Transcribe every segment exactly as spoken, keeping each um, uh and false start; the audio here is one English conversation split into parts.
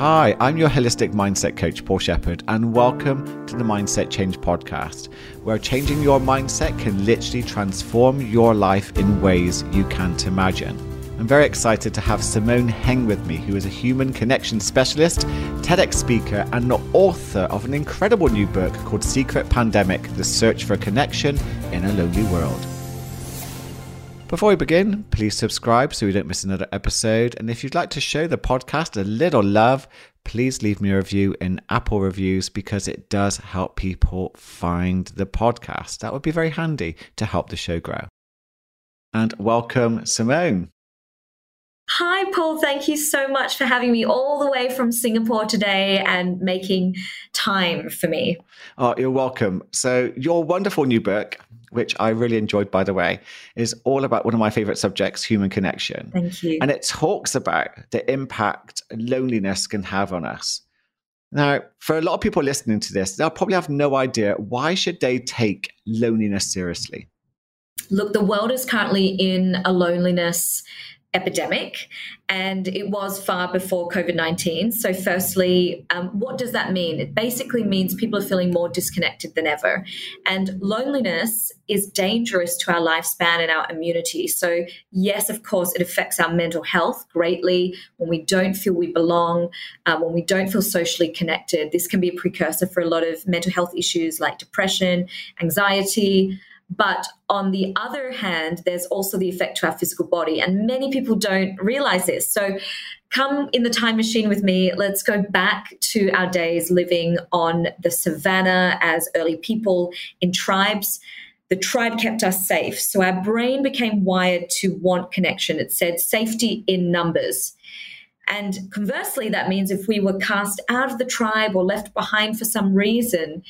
Hi, I'm your holistic mindset coach, Paul Shepherd, and welcome to the Mindset Change Podcast, where changing your mindset can literally transform your life in ways you can't imagine. I'm very excited to have Simone Heng with me, who is a human connection specialist, TEDx speaker, and the author of an incredible new book called Secret Pandemic: The Search for Connection in a Lonely World. Before we begin, please subscribe so you don't miss another episode. And if you'd like to show the podcast a little love, please leave me a review in Apple Reviews because it does help people find the podcast. That would be very handy to help the show grow. And welcome, Simone. Hi, Paul. Thank you so much for having me all the way from Singapore today and making time for me. Oh, you're welcome. So your wonderful new book, which I really enjoyed, by the way, is all about one of my favorite subjects, human connection. Thank you. And it talks about the impact loneliness can have on us. Now, for a lot of people listening to this, they'll probably have no idea why should they take loneliness seriously? Look, the world is currently in a loneliness epidemic, and it was far before COVID nineteen. So firstly, um, what does that mean? It basically means people are feeling more disconnected than ever. And loneliness is dangerous to our lifespan and our immunity. So yes, of course, it affects our mental health greatly. When we don't feel we belong, uh, when we don't feel socially connected, this can be a precursor for a lot of mental health issues like depression, anxiety. But on the other hand, there's also the effect to our physical body. And many people don't realize this. So come in the time machine with me. Let's go back to our days living on the savannah as early people in tribes. The tribe kept us safe. So our brain became wired to want connection. It said safety in numbers. And conversely, that means if we were cast out of the tribe or left behind for some reason,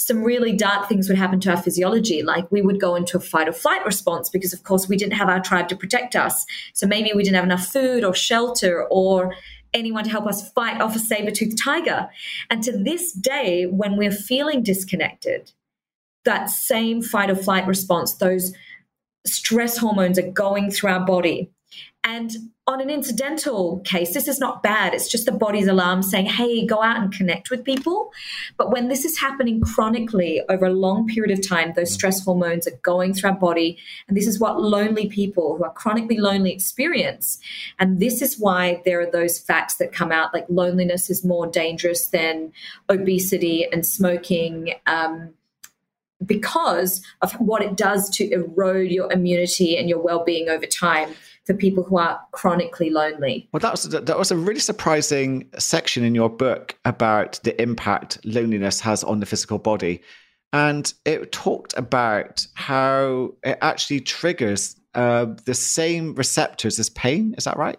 some really dark things would happen to our physiology. Like we would go into a fight or flight response because of course we didn't have our tribe to protect us. So maybe we didn't have enough food or shelter or anyone to help us fight off a saber-toothed tiger. And to this day, when we're feeling disconnected, that same fight or flight response, those stress hormones are going through our body. And on an incidental case, this is not bad. It's just the body's alarm saying, hey, go out and connect with people. But when this is happening chronically over a long period of time, those stress hormones are going through our body. And this is what lonely people who are chronically lonely experience. And this is why there are those facts that come out, like loneliness is more dangerous than obesity and smoking, um, because of what it does to erode your immunity and your well-being over time for people who are chronically lonely. Well, that was, that was a really surprising section in your book about the impact loneliness has on the physical body. And it talked about how it actually triggers uh, the same receptors as pain. Is that right?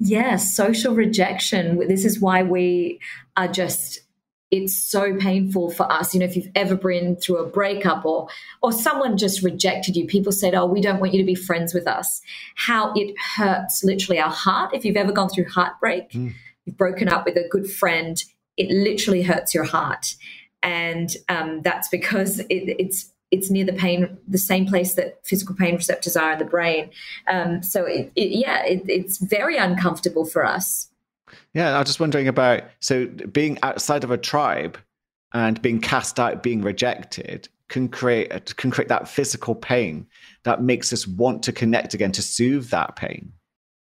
Yeah, social rejection. This is why we are just... it's so painful for us. You know, if you've ever been through a breakup or or someone just rejected you, people said, oh, we don't want you to be friends with us. How it hurts literally our heart. If you've ever gone through heartbreak, mm. you've broken up with a good friend, it literally hurts your heart. And um, that's because it, it's it's near the pain, the same place that physical pain receptors are in the brain. Um, so, it, it, yeah, it, it's very uncomfortable for us. Yeah, I was just wondering about, so being outside of a tribe and being cast out, being rejected can create can create that physical pain that makes us want to connect again to soothe that pain.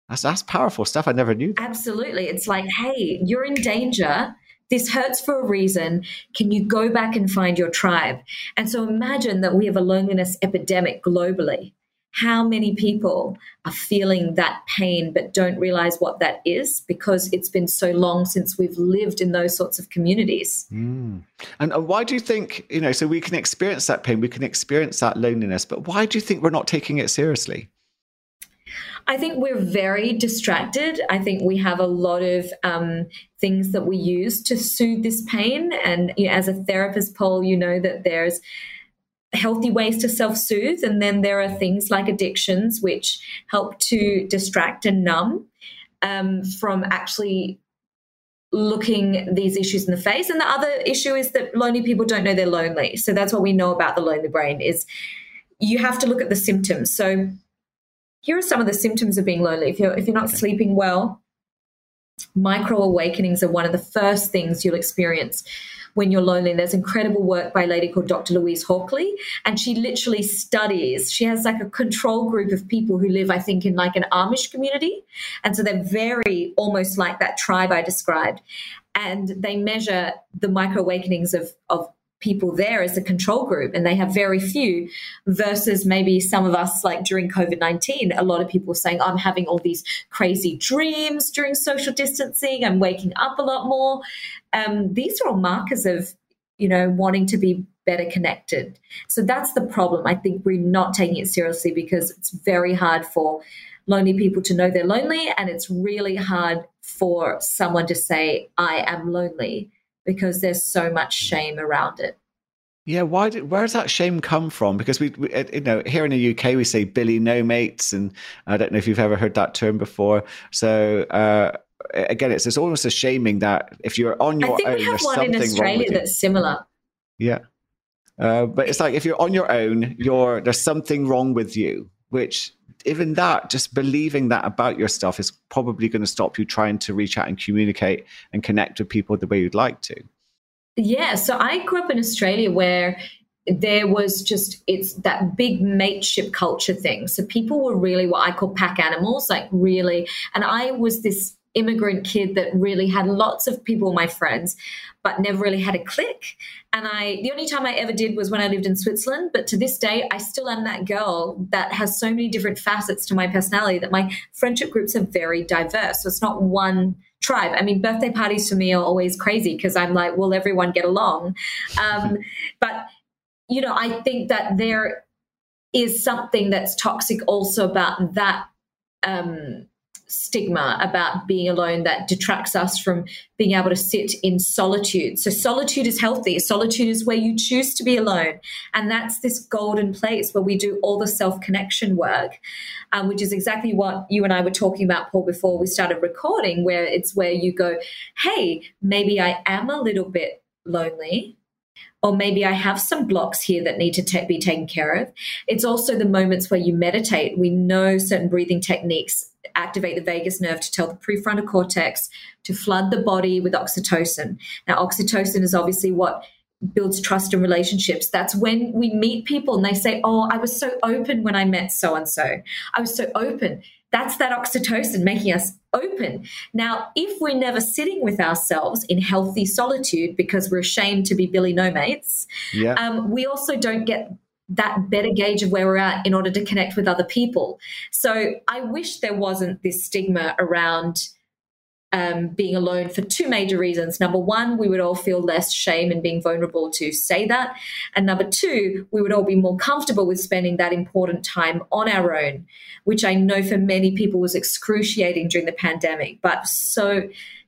That's, that's powerful stuff. I never knew that. Absolutely. It's like, hey, you're in danger. This hurts for a reason. Can you go back and find your tribe? And so imagine that we have a loneliness epidemic globally. How many people are feeling that pain but don't realize what that is because it's been so long since we've lived in those sorts of communities. Mm. And, and why do you think, you know, so we can experience that pain, we can experience that loneliness, but why do you think we're not taking it seriously? I think we're very distracted. I think we have a lot of um, things that we use to soothe this pain. And you know, as a therapist, Paul, you know that there's healthy ways to self-soothe. And then there are things like addictions, which help to distract and numb um, from actually looking these issues in the face. And the other issue is that lonely people don't know they're lonely. So that's what we know about the lonely brain is you have to look at the symptoms. So here are some of the symptoms of being lonely. If you're, if you're not okay. sleeping well, micro awakenings are one of the first things you'll experience when you're lonely. There's incredible work by a lady called Doctor Louise Hawkley, and she literally studies. She has like a control group of people who live, I think, in like an Amish community. And so they're very almost like that tribe I described. And they measure the micro awakenings of, of people there as a control group, and they have very few versus maybe some of us, like during COVID nineteen, a lot of people saying, I'm having all these crazy dreams during social distancing, I'm waking up a lot more. Um, these are all markers of, you know, wanting to be better connected. So that's the problem. I think we're not taking it seriously because it's very hard for lonely people to know they're lonely, and it's really hard for someone to say, I am lonely, because there's so much shame around it. Yeah, why did, where does that shame come from? Because we, we, you know, here in the U K we say Billy no mates, and I don't know if you've ever heard that term before. So uh, again, it's, it's almost a shaming that if you're on your own, I think own, we have one in Australia that's similar. Yeah, uh, but it's like if you're on your own, you're there's something wrong with you, which. Even that, just believing that about yourself is probably going to stop you trying to reach out and communicate and connect with people the way you'd like to. Yeah. So I grew up in Australia where there was just, it's that big mateship culture thing. So people were really what I call pack animals, like really. And I was this immigrant kid that really had lots of people, my friends, but never really had a clique. And I, the only time I ever did was when I lived in Switzerland. But to this day, I still am that girl that has so many different facets to my personality that my friendship groups are very diverse. So it's not one tribe. I mean, birthday parties for me are always crazy because I'm like, will everyone get along? Um, but, you know, I think that there is something that's toxic also about that, um, stigma about being alone that detracts us from being able to sit in solitude. So solitude is healthy. Solitude is where you choose to be alone. And that's this golden place where we do all the self-connection work, um, which is exactly what you and I were talking about, Paul, before we started recording, where it's where you go, hey, maybe I am a little bit lonely. Or maybe I have some blocks here that need to t- be taken care of. It's also the moments where you meditate. We know certain breathing techniques activate the vagus nerve to tell the prefrontal cortex to flood the body with oxytocin. Now, oxytocin is obviously what builds trust in relationships. That's when we meet people and they say, oh, I was so open when I met so-and-so. I was so open. That's that oxytocin making us open. Now, if we're never sitting with ourselves in healthy solitude because we're ashamed to be Billy no mates, yeah. um, we also don't get that better gauge of where we're at in order to connect with other people. So I wish there wasn't this stigma around um, being alone for two major reasons. Number one, we would all feel less shame in being vulnerable to say that. And number two, we would all be more comfortable with spending that important time on our own, which I know for many people was excruciating during the pandemic. But so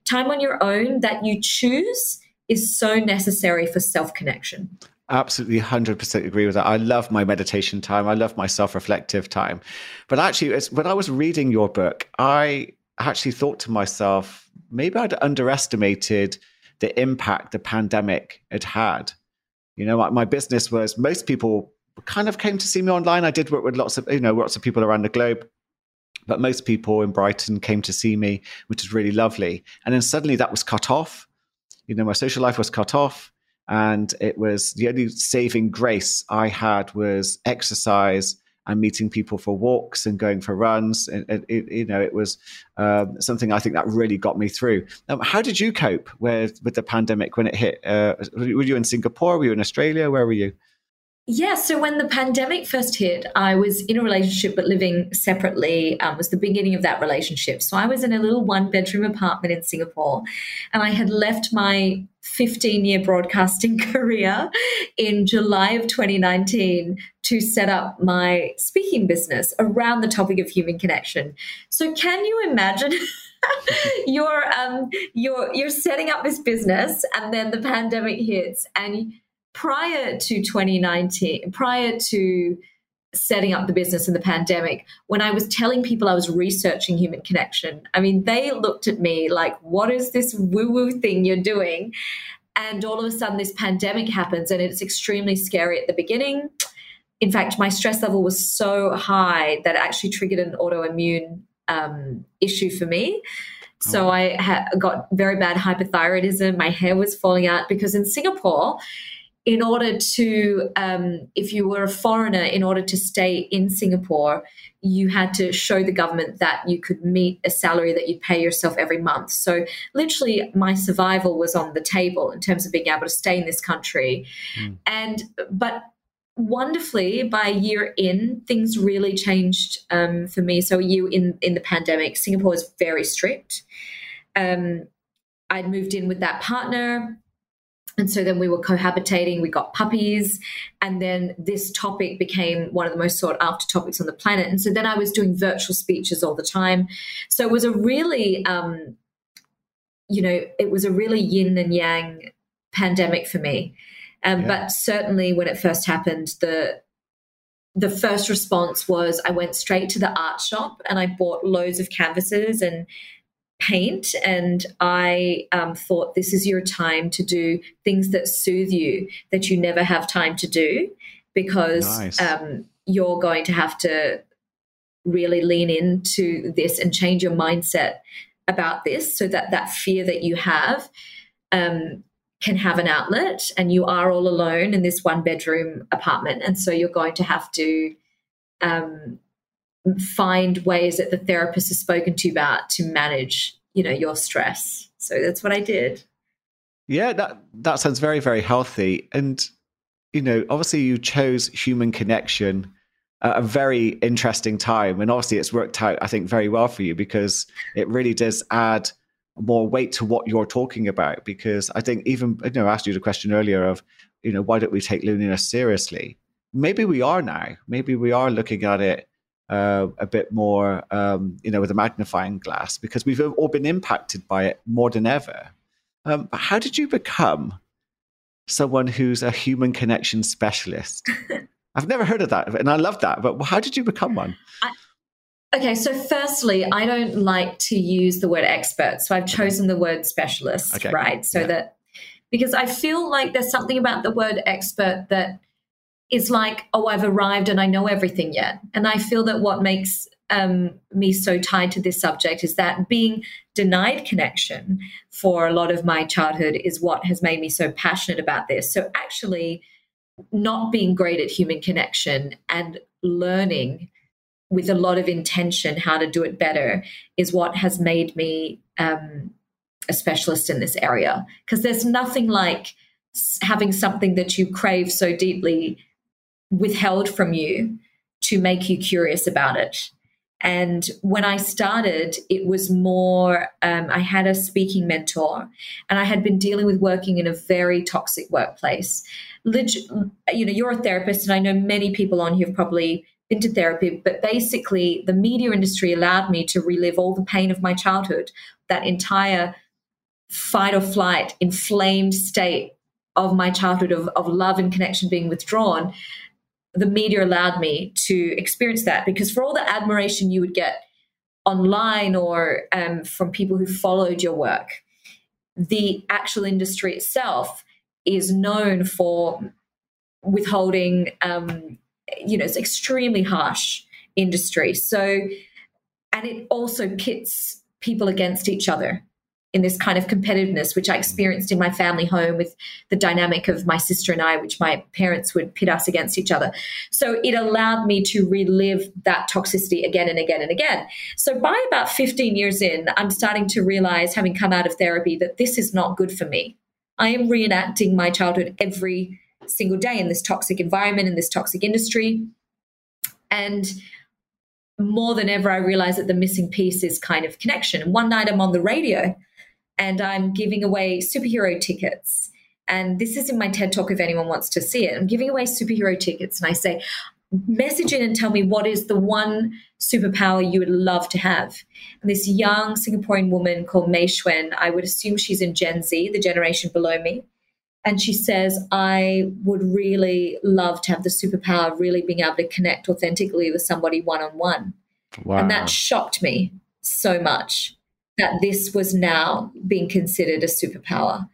time on your own that you choose is so necessary for self-connection. Absolutely one hundred percent agree with that. I love my meditation time. I love my self-reflective time. But actually, it's, when I was reading your book, I actually thought to myself, maybe I'd underestimated the impact the pandemic had had. You know, my, my business was, most people kind of came to see me online. I did work with lots of, you know, lots of people around the globe. But most people in Brighton came to see me, which is really lovely. And then suddenly that was cut off. You know, my social life was cut off. And it was the only saving grace I had was exercise and meeting people for walks and going for runs. And, and it, you know, it was um, something I think that really got me through. Um, how did you cope with, with the pandemic when it hit? Uh, were you in Singapore? Were you in Australia? Where were you? Yeah. So when the pandemic first hit, I was in a relationship, but living separately um, was the beginning of that relationship. So I was in a little one bedroom apartment in Singapore, and I had left my fifteen year broadcasting career in July of twenty nineteen to set up my speaking business around the topic of human connection. So can you imagine you're, um, you're, you're setting up this business and then the pandemic hits, and prior to twenty nineteen, prior to setting up the business in the pandemic, when I was telling people I was researching human connection, I mean, they looked at me like, what is this woo-woo thing you're doing? And all of a sudden this pandemic happens, and it's extremely scary at the beginning. In fact, my stress level was so high that it actually triggered an autoimmune um, issue for me. So I ha- got very bad hypothyroidism. My hair was falling out because in Singapore, in order to, um, if you were a foreigner, in order to stay in Singapore, you had to show the government that you could meet a salary that you'd pay yourself every month. So literally my survival was on the table in terms of being able to stay in this country. Mm. And, but wonderfully, by a year in, things really changed um, for me. So you in, in the pandemic, Singapore was very strict. Um, I'd moved in with that partner. And so then we were cohabitating, we got puppies, and then this topic became one of the most sought after topics on the planet. And so then I was doing virtual speeches all the time. So it was a really, um, you know, it was a really yin and yang pandemic for me. Um, yeah. But certainly when it first happened, the the first response was I went straight to the art shop and I bought loads of canvases and paint, and I um, thought this is your time to do things that soothe you that you never have time to do, because nice. um, you're going to have to really lean into this and change your mindset about this so that that fear that you have um, can have an outlet, and you are all alone in this one bedroom apartment, and so you're going to have to um, find ways that the therapist has spoken to you about to manage, you know, your stress. So that's what I did. Yeah, that, that sounds very, very healthy. And, you know, obviously you chose human connection at a very interesting time. And obviously it's worked out, I think, very well for you, because it really does add more weight to what you're talking about. Because I think even, you know, I asked you the question earlier of, you know, why don't we take loneliness seriously? Maybe we are now. Maybe we are looking at it Uh, a bit more, um, you know, with a magnifying glass, because we've all been impacted by it more than ever. Um, but how did you become someone who's a human connection specialist? I've never heard of that, and I love that. But how did you become one? I, okay, so firstly, I don't like to use the word expert, so I've chosen the word specialist, okay. right? So yeah. that because I feel like there's something about the word expert that it's like, oh, I've arrived and I know everything yet. And I feel that what makes um, me so tied to this subject is that being denied connection for a lot of my childhood is what has made me so passionate about this. So actually not being great at human connection and learning with a lot of intention how to do it better is what has made me um, a specialist in this area. Because there's nothing like having something that you crave so deeply withheld from you to make you curious about it. And when I started, it was more, um, I had a speaking mentor, and I had been dealing with working in a very toxic workplace. Legi- you know, you're a therapist, and I know many people on here have probably been to therapy, but basically the media industry allowed me to relive all the pain of my childhood, that entire fight or flight, inflamed state of my childhood of, of love and connection being withdrawn. The media allowed me to experience that, because for all the admiration you would get online or um, from people who followed your work, the actual industry itself is known for withholding, um, you know, it's extremely harsh industry. So, and it also pits people against each other in this kind of competitiveness, which I experienced in my family home with the dynamic of my sister and I, which my parents would pit us against each other. So it allowed me to relive that toxicity again and again and again. So by about fifteen years in, I'm starting to realize, having come out of therapy, that this is not good for me. I am reenacting my childhood every single day in this toxic environment, in this toxic industry. And more than ever, I realize that the missing piece is kind of connection. And one night I'm on the radio, and I'm giving away superhero tickets. And this is in my TED Talk if anyone wants to see it. I'm giving away superhero tickets, and I say, message in and tell me what is the one superpower you would love to have. And this young Singaporean woman called Mei Shuen, I would assume she's in Gen Z, the generation below me. And she says, I would really love to have the superpower of really being able to connect authentically with somebody one-on-one. Wow. And that shocked me so much, that this was now being considered a superpower.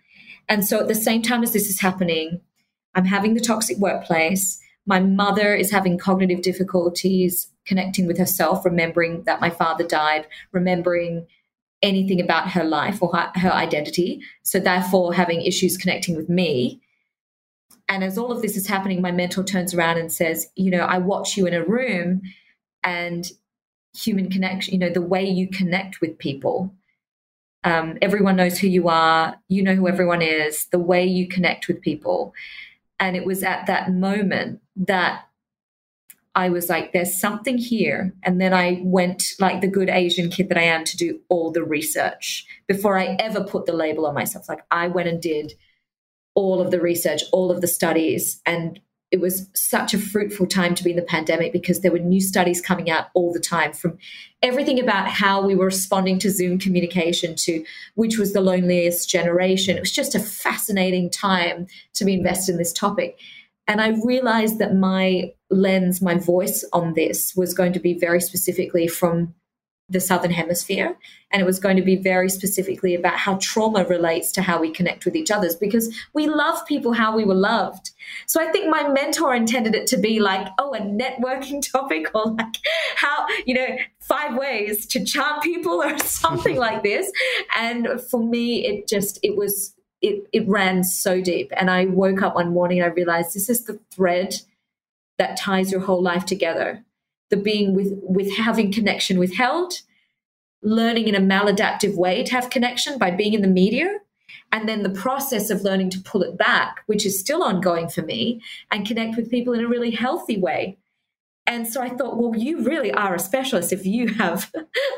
And so at the same time as this is happening, I'm having the toxic workplace. My mother is having cognitive difficulties connecting with herself, remembering that my father died, remembering anything about her life or her, her identity, so therefore having issues connecting with me. And as all of this is happening, my mentor turns around and says, you know, I watch you in a room and human connection, you know, the way you connect with people. Um, everyone knows who you are, you know who everyone is, the way you connect with people. And it was at that moment that I was like, there's something here. And then I went, like the good Asian kid that I am, to do all the research before I ever put the label on myself. Like I went and did all of the research, all of the studies. And it was such a fruitful time to be in the pandemic because there were new studies coming out all the time, from everything about how we were responding to Zoom communication to which was the loneliest generation. It was just a fascinating time to be invested in this topic. And I realized that my lens, my voice on this was going to be very specifically from the Southern Hemisphere. And it was going to be very specifically about how trauma relates to how we connect with each other, because we love people how we were loved. So I think my mentor intended it to be like, oh, a networking topic, or like how, you know, five ways to charm people or something like this. And for me, it just, it was, it, it ran so deep. And I woke up one morning, I realized this is the thread that ties your whole life together. The being with, with having connection withheld, learning in a maladaptive way to have connection by being in the media, and then the process of learning to pull it back, which is still ongoing for me, and connect with people in a really healthy way. And so I thought, well, you really are a specialist if you have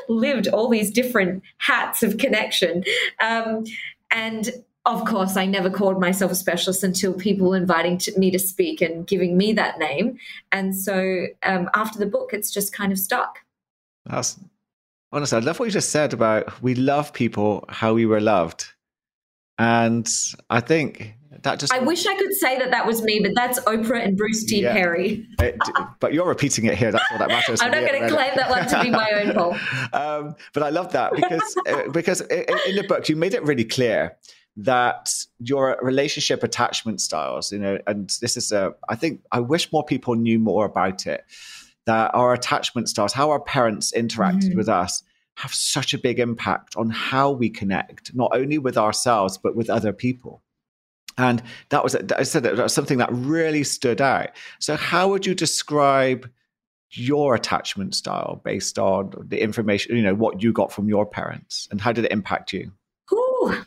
lived all these different hats of connection. Um, and of course, I never called myself a specialist until people inviting to, me to speak and giving me that name. And so um, after the book, it's just kind of stuck. That's, honestly, I love what you just said about we love people how we were loved. And I think that just... I wish I could say that that was me, but that's Oprah and Bruce D. Yeah. Perry. it, but you're repeating it here. That's all that matters. I'm not going to claim that one to be my own, Paul. um, but I love that because uh, because in, in the book, you made it really clear that your relationship attachment styles, you know, and this is a, I think, I wish more people knew more about it, that our attachment styles, how our parents interacted mm-hmm. with us, have such a big impact on how we connect, not only with ourselves, but with other people. And that was, I said, that was something that really stood out. So how would you describe your attachment style based on the information, you know, what you got from your parents, and how did it impact you? Ooh.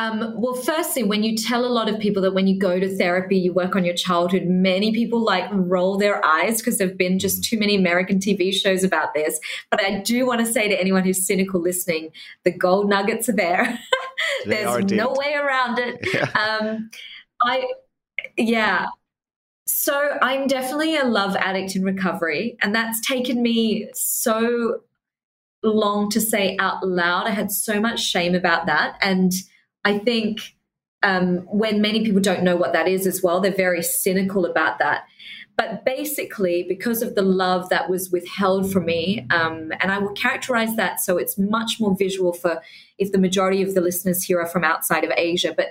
Um, well, firstly, when you tell a lot of people that when you go to therapy, you work on your childhood, many people like roll their eyes because there've been just too many American T V shows about this. But I do want to say to anyone who's cynical listening, the gold nuggets are there. There's are no way around it. Yeah. Um, I, yeah. So I'm definitely a love addict in recovery, and that's taken me so long to say out loud. I had so much shame about that, and I think um, when many people don't know what that is as well, they're very cynical about that. But basically, because of the love that was withheld from me, um, and I will characterize that so it's much more visual for if the majority of the listeners here are from outside of Asia, but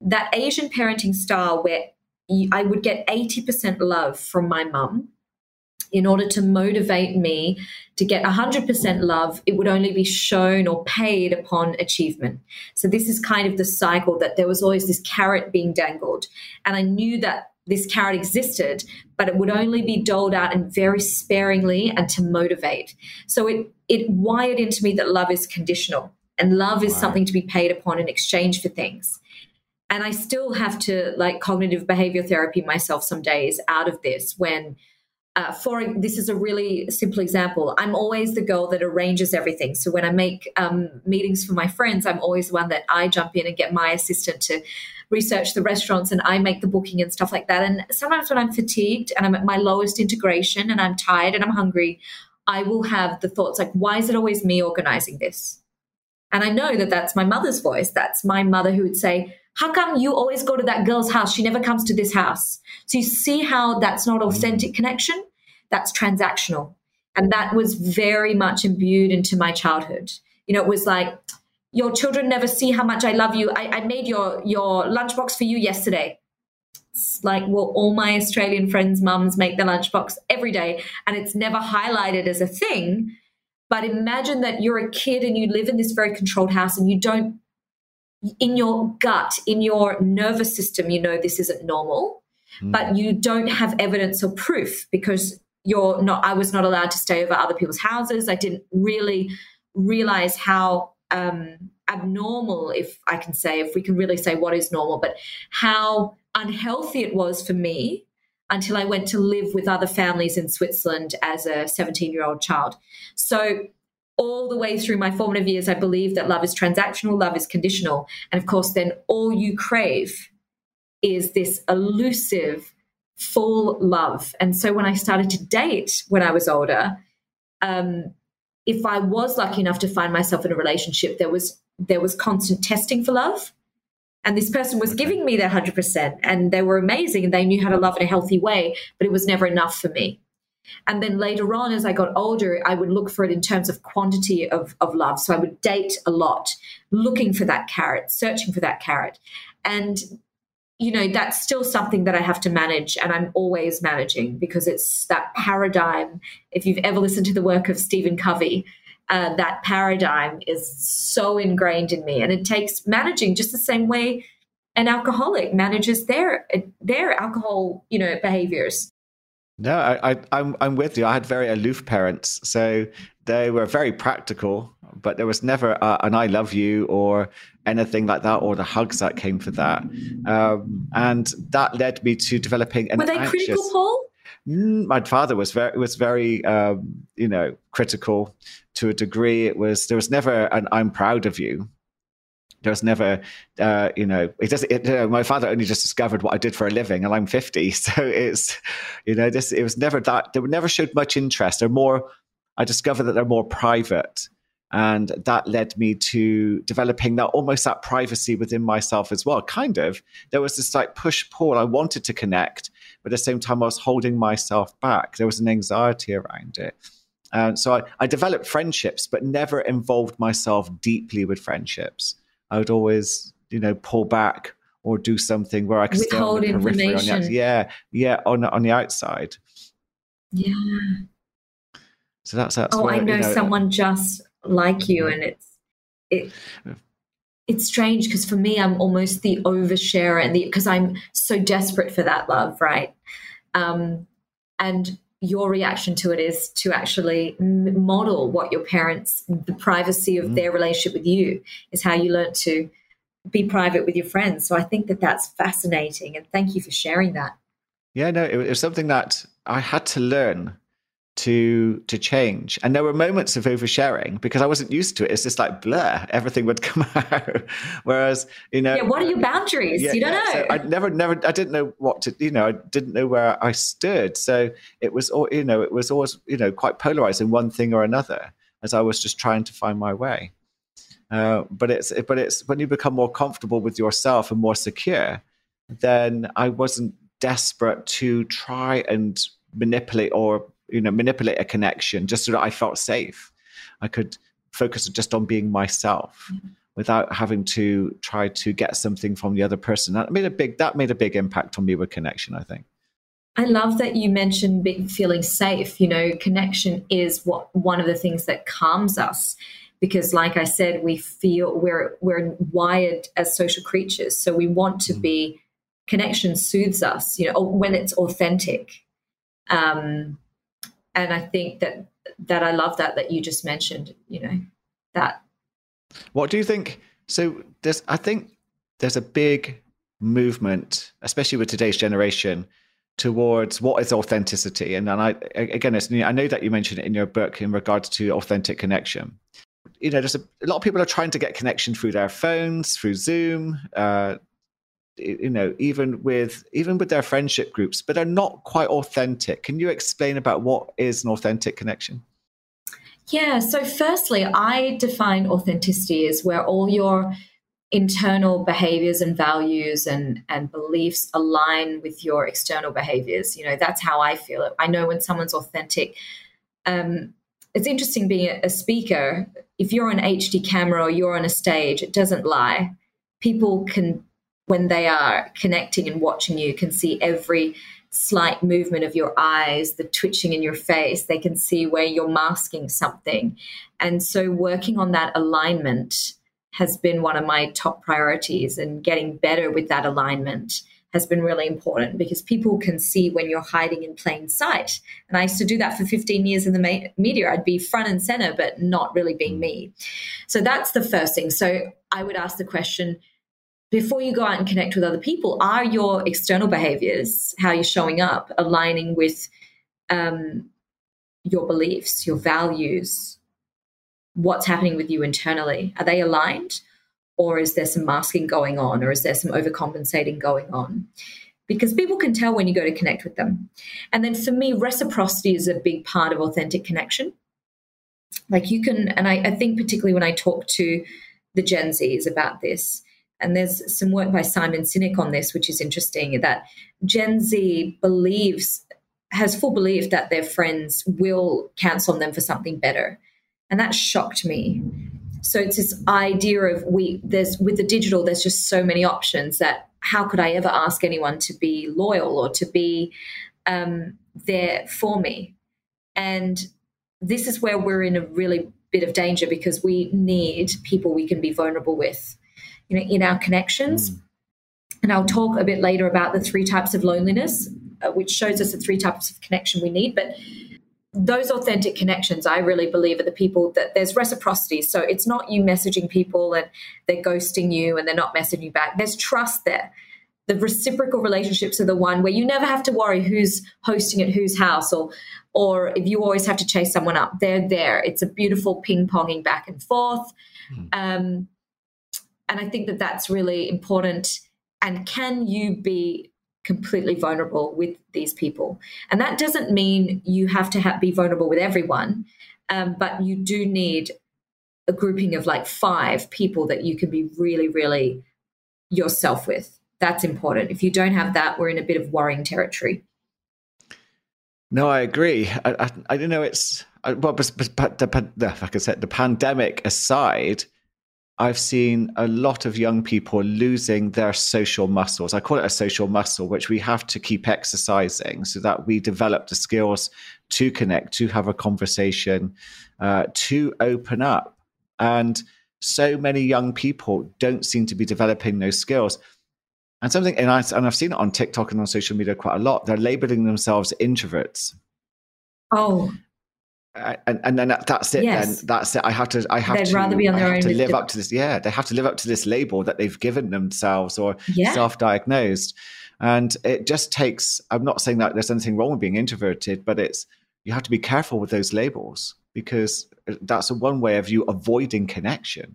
that Asian parenting style where you, I would get eighty percent love from my mum in order to motivate me to get one hundred percent love, it would only be shown or paid upon achievement. So this is kind of the cycle that there was always this carrot being dangled. And I knew that this carrot existed, but it would only be doled out and very sparingly and to motivate. So it it wired into me that love is conditional and love is wow. something to be paid upon in exchange for things. And I still have to like cognitive behavior therapy myself some days out of this when Uh, for this is a really simple example. I'm always the girl that arranges everything. So when I make um, meetings for my friends, I'm always the one that I jump in and get my assistant to research the restaurants, and I make the booking and stuff like that. And sometimes when I'm fatigued and I'm at my lowest integration and I'm tired and I'm hungry, I will have the thoughts like, why is it always me organizing this? And I know that that's my mother's voice. That's my mother who would say, how come you always go to that girl's house? She never comes to this house. So you see how that's not authentic connection, that's transactional. And that was very much imbued into my childhood. You know, it was like, your children never see how much I love you. I, I made your, your lunchbox for you yesterday. It's like, well, all my Australian friends' mums make their lunchbox every day, and it's never highlighted as a thing. But imagine that you're a kid and you live in this very controlled house and you don't, in your gut, in your nervous system, you know this isn't normal, mm. but you don't have evidence or proof because you're not, I was not allowed to stay over other people's houses. I didn't really realize how um, abnormal, if I can say, if we can really say what is normal, but how unhealthy it was for me until I went to live with other families in Switzerland as a seventeen-year-old child. So all the way through my formative years, I believed that love is transactional, love is conditional. And, of course, then all you crave is this elusive, full love. And so when I started to date when I was older, um, if I was lucky enough to find myself in a relationship, there was there was constant testing for love. And this person was giving me their one hundred percent and they were amazing and they knew how to love in a healthy way, but it was never enough for me. And then later on, as I got older, I would look for it in terms of quantity of, of love. So I would date a lot, looking for that carrot, searching for that carrot. And, you know, that's still something that I have to manage, and I'm always managing, because it's that paradigm. If you've ever listened to the work of Stephen Covey, Uh, that paradigm is so ingrained in me, and it takes managing just the same way an alcoholic manages their their alcohol, you know, behaviors. No, I, I, I'm I'm with you. I had very aloof parents, so they were very practical, but there was never uh, an "I love you" or anything like that, or the hugs that came for that, um, and that led me to developing an. Were they anxious... critical, Paul? My father was very was very um, you know, critical to a degree. It was there was never an "I'm proud of you." There was never uh, you know it doesn't. It, uh, my father only just discovered what I did for a living, and I'm fifty, so it's you know this. It was never that. They never showed much interest. They're more. I discovered that they're more private, and that led me to developing that almost that privacy within myself as well. Kind of there was this like push pull. I wanted to connect, but at the same time, I was holding myself back. There was an anxiety around it. Um, so I, I developed friendships, but never involved myself deeply with friendships. I would always, you know, pull back or do something where I could stay on the periphery. On the, yeah, yeah, on on the outside. Yeah. So that's that's. Oh, where, I know, you know someone just like you, and it's it. It's strange because for me, I'm almost the oversharer, and because I'm so desperate for that love, right? Um, and your reaction to it is to actually model what your parents, the privacy of mm. their relationship with you, is how you learn to be private with your friends. So I think that that's fascinating, and thank you for sharing that. Yeah, no, it was something that I had to learn to to change. And there were moments of oversharing because I wasn't used to it. It's just like blur, everything would come out. Whereas, you know, yeah, what are your boundaries? Yeah, you don't yeah. know. So I never, never, I didn't know what to, you know, I didn't know where I stood. So it was all, you know, it was always, you know, quite polarizing, one thing or another, as I was just trying to find my way. Uh, but it's, but it's when you become more comfortable with yourself and more secure, then I wasn't desperate to try and manipulate or you know, manipulate a connection just so that I felt safe. I could focus just on being myself mm-hmm. without having to try to get something from the other person. That made a big, that made a big impact on me with connection, I think. I love that you mentioned being, feeling safe. You know, connection is what one of the things that calms us, because like I said, we feel we're, we're wired as social creatures. So we want to mm-hmm. be, connection soothes us, you know, when it's authentic. Um, And I think that that I love that that you just mentioned, you know, that. What do you think? So there's, I think there's a big movement, especially with today's generation, towards what is authenticity. And, and I again, it's, I know that you mentioned it in your book in regards to authentic connection. You know, there's a, a lot of people are trying to get connection through their phones, through Zoom, uh, you know, even with even with their friendship groups, but they're not quite authentic. Can you explain about what is an authentic connection? Yeah. So firstly, I define authenticity as where all your internal behaviors and values and, and beliefs align with your external behaviors. You know, that's how I feel it. I know when someone's authentic. Um, it's interesting being a speaker. If you're on H D camera or you're on a stage, it doesn't lie. People can, when they are connecting and watching you, can see every slight movement of your eyes, the twitching in your face, they can see where you're masking something. And so working on that alignment has been one of my top priorities, and getting better with that alignment has been really important because people can see when you're hiding in plain sight. And I used to do that for fifteen years in the ma- media. I'd be front and center, but not really being me. So that's the first thing. So I would ask the question, before you go out and connect with other people, are your external behaviors, how you're showing up, aligning with um, your beliefs, your values, what's happening with you internally? Are they aligned? Or is there some masking going on, or is there some overcompensating going on? Because people can tell when you go to connect with them. And then for me, reciprocity is a big part of authentic connection. Like you can, and I, I think particularly when I talk to the Gen Zs about this, and there's some work by Simon Sinek on this, which is interesting, that Gen Z believes, has full belief that their friends will cancel on them for something better. And that shocked me. So it's this idea of we there's with the digital, there's just so many options that how could I ever ask anyone to be loyal or to be um, there for me? And this is where we're in a really bit of danger because we need people we can be vulnerable with, you know, in our connections. And I'll talk a bit later about the three types of loneliness, uh, which shows us the three types of connection we need. But those authentic connections, I really believe, are the people that there's reciprocity. So it's not you messaging people and they're ghosting you and they're not messaging you back. There's trust there. The reciprocal relationships are the one where you never have to worry who's hosting at whose house or or if you always have to chase someone up. They're there. It's a beautiful ping-ponging back and forth. Mm. Um, and I think that that's really important. And can you be completely vulnerable with these people? And that doesn't mean you have to ha- be vulnerable with everyone, um, but you do need a grouping of like five people that you can be really, really yourself with. That's important. If you don't have that, we're in a bit of worrying territory. No, I agree. I, I, I don't know. It's well, but, but, the, the, like I said, the pandemic aside, I've seen a lot of young people losing their social muscles. I call it a social muscle, which we have to keep exercising so that we develop the skills to connect, to have a conversation, uh, to open up. And so many young people don't seem to be developing those skills. And something, and, I, and I've seen it on TikTok and on social media quite a lot, they're labeling themselves introverts. Oh, And, and then that's it. Yes. Then that's it. I have to. I have They'd to. Rather be on their I have own to live up to this. Yeah, they have to live up to this label that they've given themselves or yeah. self-diagnosed. And it just takes. I'm not saying that there's anything wrong with being introverted, but it's you have to be careful with those labels because that's a one way of you avoiding connection.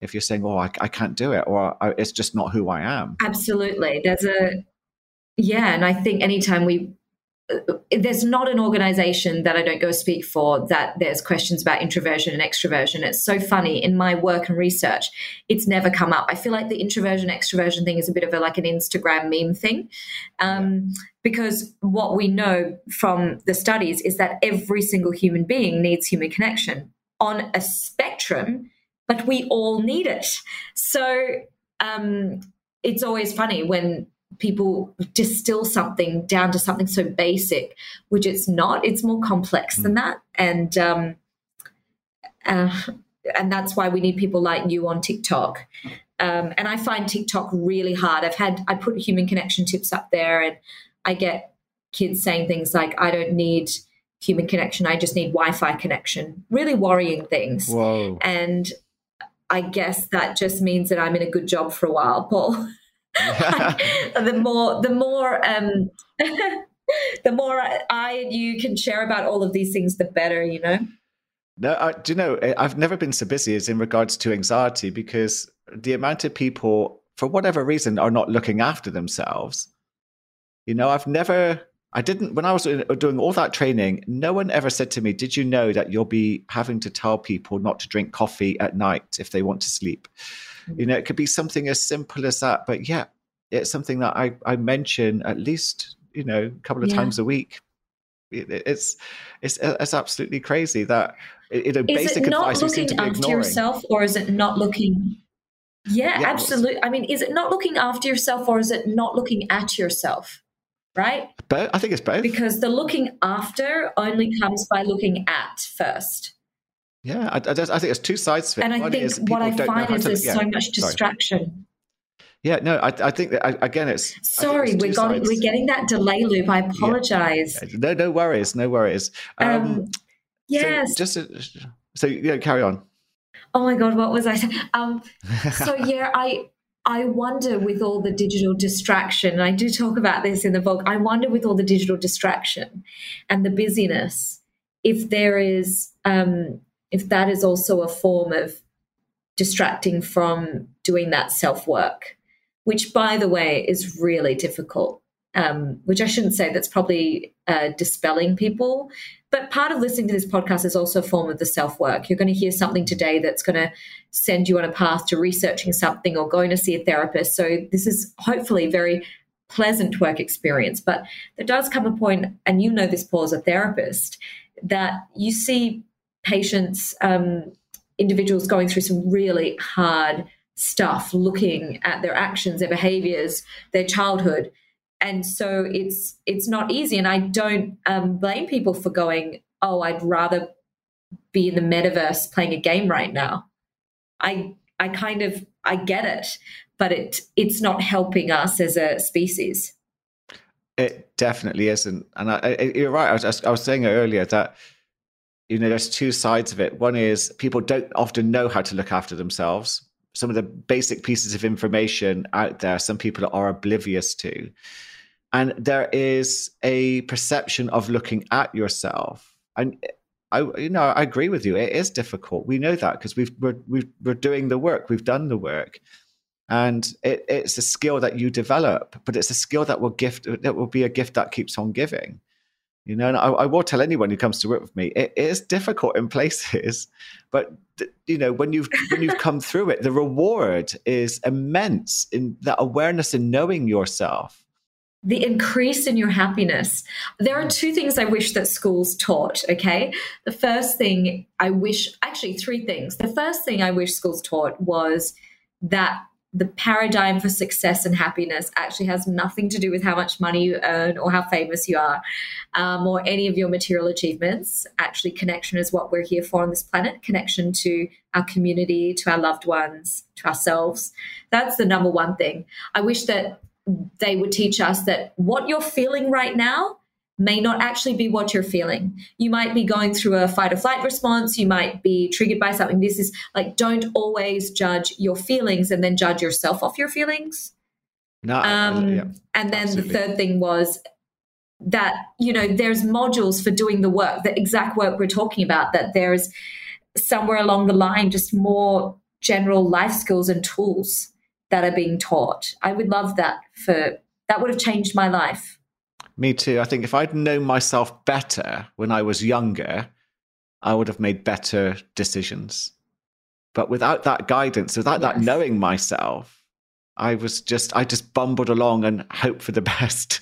If you're saying, "Oh, I, I can't do it," or "It's just not who I am." Absolutely. There's a yeah, and I think anytime we. There's not an organization that I don't go speak for that there's questions about introversion and extroversion. It's so funny in my work and research, it's never come up. I feel like the introversion, extroversion thing is a bit of a, like an Instagram meme thing. Um, yeah. Because what we know from the studies is that every single human being needs human connection on a spectrum, but we all need it. So um, it's always funny when people distill something down to something so basic, which it's not. It's more complex than that, and um, uh, and that's why we need people like you on TikTok. Um, and I find TikTok really hard. I've had I put human connection tips up there, and I get kids saying things like, "I don't need human connection. I just need Wi-Fi connection." Really worrying things. Whoa. And I guess that just means that I'm in a good job for a while, Paul. the more, the more, um, the more I and you can share about all of these things, the better, you know? No, I, do you know, I've never been so busy as in regards to anxiety because the amount of people, for whatever reason, are not looking after themselves. You know, I've never, I didn't, when I was doing all that training, no one ever said to me, did you know that you'll be having to tell people not to drink coffee at night if they want to sleep? You know, it could be something as simple as that. But yeah, it's something that I, I mention at least, you know, a couple of yeah. times a week. It, it's, it's it's absolutely crazy that, you know, basic advice we seem to be ignoring. Is it not looking after yourself or is it not looking? Yeah, yeah absolutely. I mean, is it not looking after yourself or is it not looking at yourself? right? Both. I think it's both. Because the looking after only comes by looking at first. Yeah, I, I, I think there's two sides to it. And I One think is what I find is there's yeah. so much distraction. Sorry. Yeah, no, I, I think that, I, again, it's... Sorry, we're, got, we're getting that delay loop. I apologize. Yeah. No, no worries, no worries. Um, um, yes. So, just, so yeah, carry on. Oh, my God, what was I saying? Um, so, yeah, I... I wonder with all the digital distraction, and I do talk about this in the book, I wonder with all the digital distraction and the busyness, if there is, um, if that is also a form of distracting from doing that self-work, which, by the way, is really difficult, um, which I shouldn't say, that's probably uh, dispelling people. But part of listening to this podcast is also a form of the self-work. You're going to hear something today that's going to send you on a path to researching something or going to see a therapist. So this is hopefully a very pleasant work experience. But there does come a point, and you know this, Paul, as a therapist, that you see patients, um, individuals going through some really hard stuff, looking at their actions, their behaviors, their childhood. And so it's it's not easy, and I don't um, blame people for going, oh, I'd rather be in the metaverse playing a game right now. I I kind of I get it, but it it's not helping us as a species. It definitely isn't, and I, I, you're right. I was I was saying earlier that, you know, there's two sides of it. One is people don't often know how to look after themselves. Some of the basic pieces of information out there, some people are oblivious to. And there is a perception of looking at yourself. And I, you know, I agree with you. It is difficult. We know that because we've, we're, we've, we're doing the work. We've done the work. And it, it's a skill that you develop, but it's a skill that will gift, that will be a gift that keeps on giving. You know, and I, I will tell anyone who comes to work with me, it is difficult in places, but th- you know, when you've when you've come through it, the reward is immense in that awareness and knowing yourself. The increase in your happiness. There are two things I wish that schools taught. Okay, the first thing I wish, actually, three things. The first thing I wish schools taught was that the paradigm for success and happiness actually has nothing to do with how much money you earn or how famous you are, um, or any of your material achievements. Actually, connection is what we're here for on this planet, connection to our community, to our loved ones, to ourselves. That's the number one thing. I wish that they would teach us that what you're feeling right now may not actually be what you're feeling. You might be going through a fight or flight response. You might be triggered by something. This is like, don't always judge your feelings and then judge yourself off your feelings. No, um, yeah, and then absolutely. The third thing was that, you know, there's modules for doing the work, the exact work we're talking about, that there's somewhere along the line just more general life skills and tools that are being taught. I would love that for, that would have changed my life. Me too. I think if I'd known myself better when I was younger, I would have made better decisions. But without that guidance, without yes. that knowing myself, I was just, I just bumbled along and hoped for the best.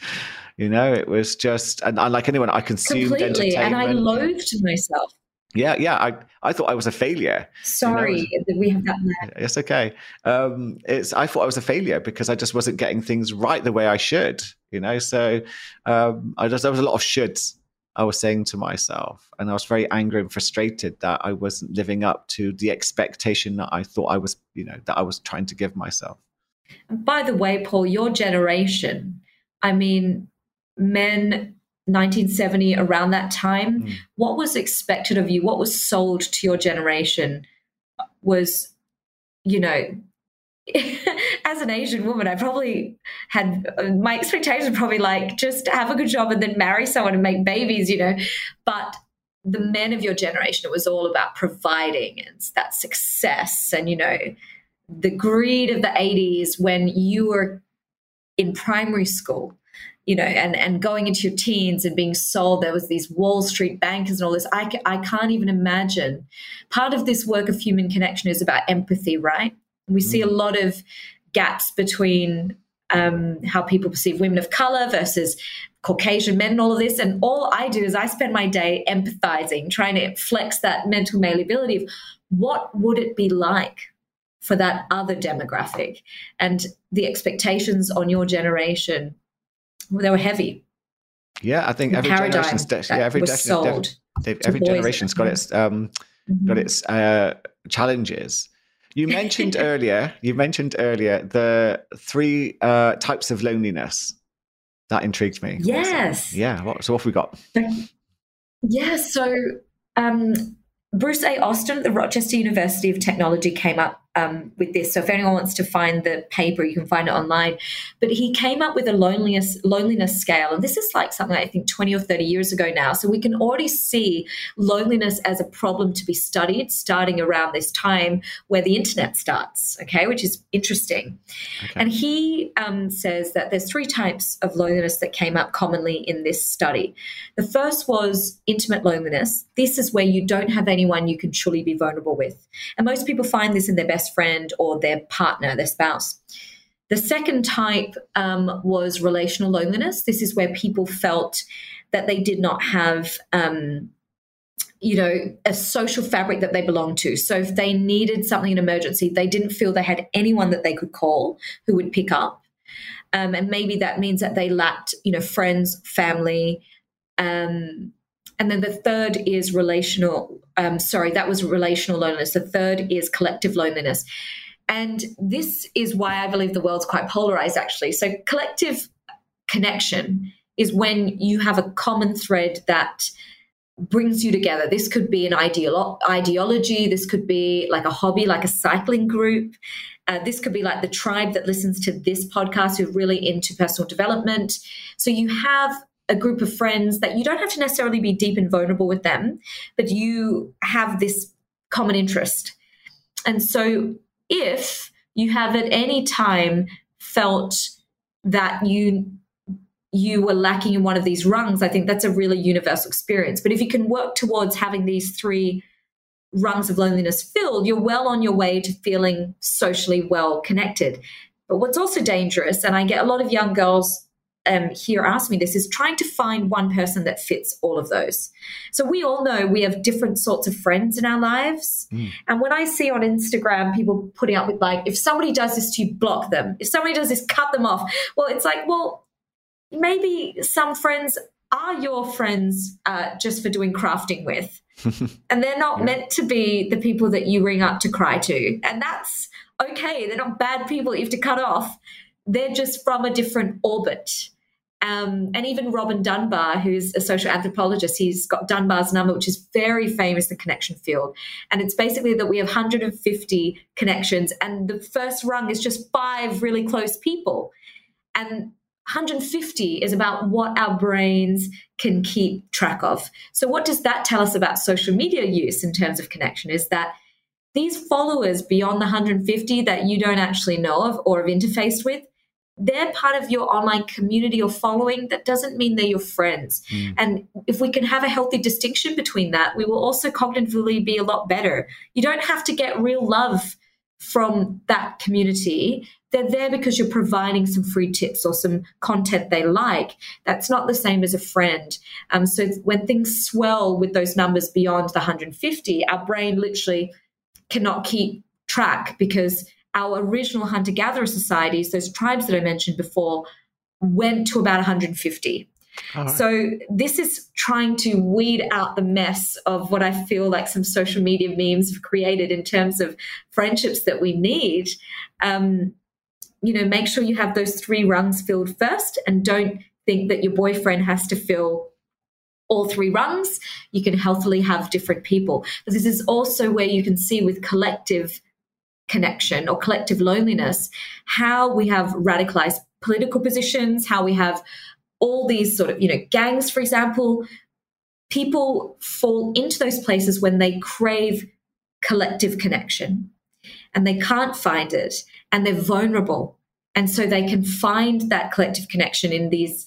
You know, it was just, and, and like anyone, I consumed Completely. entertainment. And I loathed myself. Yeah, yeah. I, I thought I was a failure. Sorry you know, that we have that left. It's okay. Um, it's I thought I was a failure because I just wasn't getting things right the way I should. You know, so um, I just there was a lot of shoulds I was saying to myself, and I was very angry and frustrated that I wasn't living up to the expectation that I thought I was. You know, that I was trying to give myself. And by the way, Paul, your generation. I mean, men. nineteen seventy, around that time, mm. what was expected of you, what was sold to your generation was, you know, as an Asian woman, I probably had, my expectations were probably like, just have a good job and then marry someone and make babies, you know. But the men of your generation, it was all about providing and that success and, you know, the greed of the eighties when you were in primary school. You know, and, and going into your teens and being sold, there was these Wall Street bankers and all this. I, I can't even imagine. Part of this work of human connection is about empathy, right? We mm. see a lot of gaps between um, how people perceive women of color versus Caucasian men and all of this. And all I do is I spend my day empathizing, trying to flex that mental malleability of what would it be like for that other demographic, and the expectations on your generation They were heavy. Yeah, I think every generation's de- yeah, every generation's de- every generation's got its um mm-hmm. got its uh, challenges. You mentioned earlier. You mentioned earlier the three uh, types of loneliness. That intrigued me. Yes. Yeah. What, so what have we got? Yeah. So um, Bruce A. Austin at the Rochester University of Technology came up um, with this. So if anyone wants to find the paper, you can find it online. But he came up with a loneliness loneliness scale, and this is like something I think twenty or thirty years ago now. So we can already see loneliness as a problem to be studied, starting around this time where the internet starts. Okay, which is interesting. Okay. And he um, says that there's three types of loneliness that came up commonly in this study. The first was intimate loneliness. This is where you don't have anyone you can truly be vulnerable with, and most people find this in their best friend or their partner, their spouse. The second type um, was relational loneliness. This is where people felt that they did not have, um, you know, a social fabric that they belonged to. So if they needed something in emergency, they didn't feel they had anyone that they could call who would pick up. Um, and maybe that means that they lacked, you know, friends, family. Um, and then the third is relational Um, sorry, that was relational loneliness. The third is collective loneliness. And this is why I believe the world's quite polarized, actually. So collective connection is when you have a common thread that brings you together. This could be an ideolo- ideology. This could be like a hobby, like a cycling group. Uh, this could be like the tribe that listens to this podcast who are really into personal development. So you have a group of friends that you don't have to necessarily be deep and vulnerable with them, but you have this common interest. And so if you have at any time felt that you you were lacking in one of these rungs, I think that's a really universal experience. But if you can work towards having these three rungs of loneliness filled, you're well on your way to feeling socially well connected. But what's also dangerous, and I get a lot of young girls Um, here asked me this, is trying to find one person that fits all of those. So we all know we have different sorts of friends in our lives. Mm. And when I see on Instagram people putting up with like, if somebody does this to you, block them. If somebody does this, cut them off. Well, it's like, well, maybe some friends are your friends uh, just for doing crafting with. And they're not yeah. meant to be the people that you ring up to cry to. And that's okay. They're not bad people that you have to cut off. They're just from a different orbit. Um, and even Robin Dunbar, who's a social anthropologist, he's got Dunbar's number, which is very famous in the connection field. And it's basically that we have one hundred fifty connections, and the first rung is just five really close people. And one hundred fifty is about what our brains can keep track of. So what does that tell us about social media use in terms of connection is that these followers beyond the one hundred fifty that you don't actually know of or have interfaced with, they're part of your online community or following. That doesn't mean they're your friends. Mm. And if we can have a healthy distinction between that, we will also cognitively be a lot better. You don't have to get real love from that community. They're there because you're providing some free tips or some content they like. That's not the same as a friend. Um, so when things swell with those numbers beyond the one hundred fifty, our brain literally cannot keep track, because our original hunter-gatherer societies, those tribes that I mentioned before, went to about one hundred fifty. Right. So this is trying to weed out the mess of what I feel like some social media memes have created in terms of friendships that we need. Um, you know, make sure you have those three rungs filled first, and don't think that your boyfriend has to fill all three rungs. You can healthily have different people. But this is also where you can see with collective connection or collective loneliness how we have radicalized political positions, how we have all these sort of, you know, gangs, for example. People fall into those places when they crave collective connection and they can't find it, and they're vulnerable. And so they can find that collective connection in these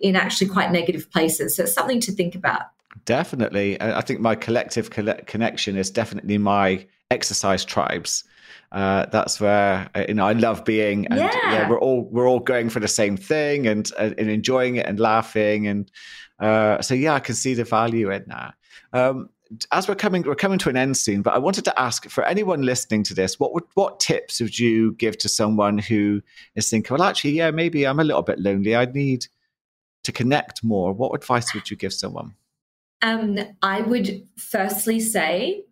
in actually quite negative places. So it's something to think about. Definitely. I think my collective collect connection is definitely my exercise tribes. Uh, that's where, you know, I love being, and yeah. yeah, we're all, we're all going for the same thing and, and enjoying it and laughing. And uh, so, yeah, I can see the value in that. Um, as we're coming, we're coming to an end soon, but I wanted to ask, for anyone listening to this, what would, what tips would you give to someone who is thinking, well, actually, yeah, maybe I'm a little bit lonely. I need, to connect more, what advice would you give someone? Um, I would firstly say,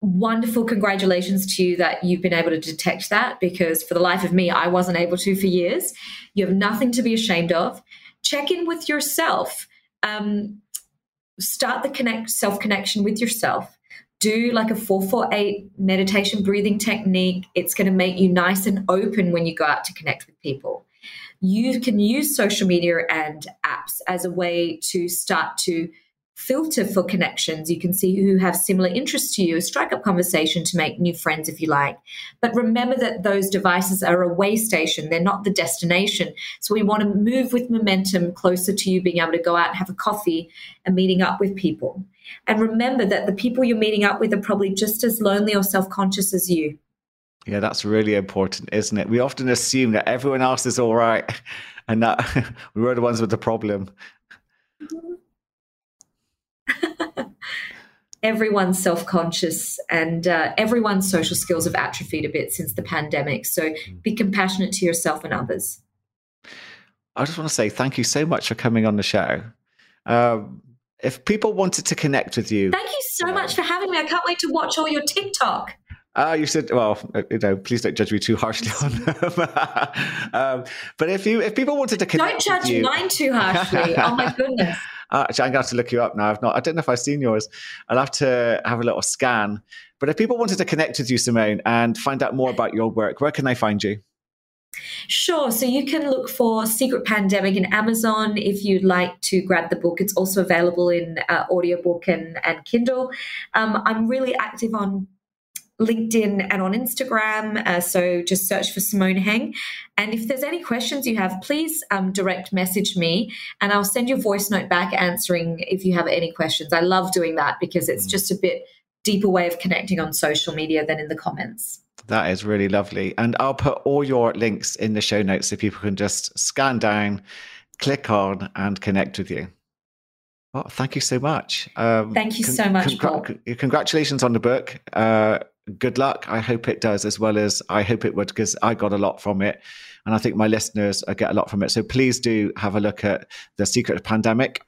wonderful, congratulations to you that you've been able to detect that, because for the life of me, I wasn't able to for years. You have nothing to be ashamed of. Check in with yourself. Um, start the connect self-connection with yourself. Do like a four four eight meditation breathing technique. It's going to make you nice and open when you go out to connect with people. You can use social media and apps as a way to start to filter for connections. You can see who have similar interests to you, strike up conversation to make new friends if you like. But remember that those devices are a way station. They're not the destination. So we want to move with momentum closer to you being able to go out and have a coffee and meeting up with people. And remember that the people you're meeting up with are probably just as lonely or self-conscious as you. Yeah, that's really important, isn't it? We often assume that everyone else is all right and that we're the ones with the problem. Everyone's self-conscious and uh, everyone's social skills have atrophied a bit since the pandemic. So be compassionate to yourself and others. I just want to say thank you so much for coming on the show. Um, if people wanted to connect with you. Thank you so much for having me. I can't wait to watch all your TikTok. Uh, you said, well, you know, please don't judge me too harshly on them. um, but if you, if people wanted to connect Don't judge you, mine too harshly. Oh my goodness. Uh, actually, I'm going to have to look you up now. I've not, I don't know if I've seen yours. I'll have to have a little scan. But if people wanted to connect with you, Simone, and find out more about your work, where can they find you? Sure. So you can look for Secret Pandemic in Amazon if you'd like to grab the book. It's also available in uh, audiobook and, and Kindle. Um, I'm really active on LinkedIn and on Instagram. Uh, so just search for Simone Heng. And if there's any questions you have, please um, direct message me and I'll send you a voice note back answering if you have any questions. I love doing that because it's just a bit deeper way of connecting on social media than in the comments. That is really lovely. And I'll put all your links in the show notes so people can just scan down, click on and connect with you. Well, thank you so much. Um, thank you con- so much, con- Paul. Congratulations on the book. Uh, Good luck. I hope it does, as well as I hope it would, because I got a lot from it. And I think my listeners get a lot from it. So please do have a look at The Secret Pandemic.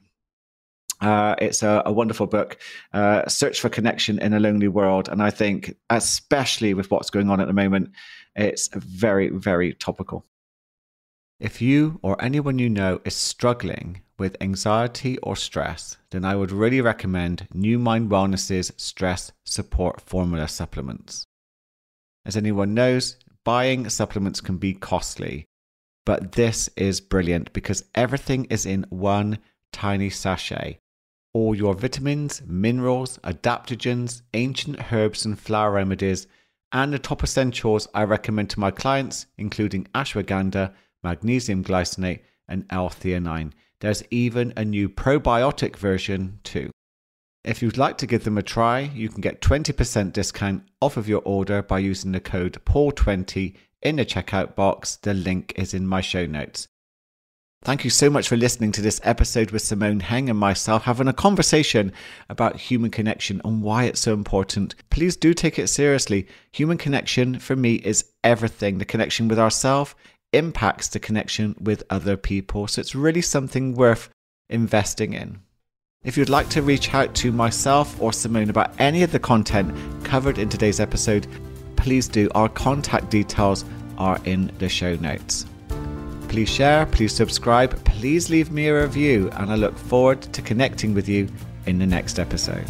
Uh, it's a, a wonderful book, uh, Search for Connection in a Lonely World. And I think, especially with what's going on at the moment, it's very, very topical. If you or anyone you know is struggling with anxiety or stress, then I would really recommend New Mind Wellness's Stress Support Formula supplements. As anyone knows, buying supplements can be costly, but this is brilliant because everything is in one tiny sachet. All your vitamins, minerals, adaptogens, ancient herbs and flower remedies, and the top essentials I recommend to my clients, including ashwagandha, magnesium glycinate, and L-theanine. There's even a new probiotic version too. If you'd like to give them a try, you can get twenty percent discount off of your order by using the code Paul twenty in the checkout box. The link is in my show notes. Thank you so much for listening to this episode with Simone Heng and myself having a conversation about human connection and why it's so important. Please do take it seriously. Human connection for me is everything. The connection with ourselves impacts the connection with other people. So it's really something worth investing in. If you'd like to reach out to myself or Simone about any of the content covered in today's episode, please do. Our contact details are in the show notes. Please share, please subscribe, please leave me a review, and I look forward to connecting with you in the next episode.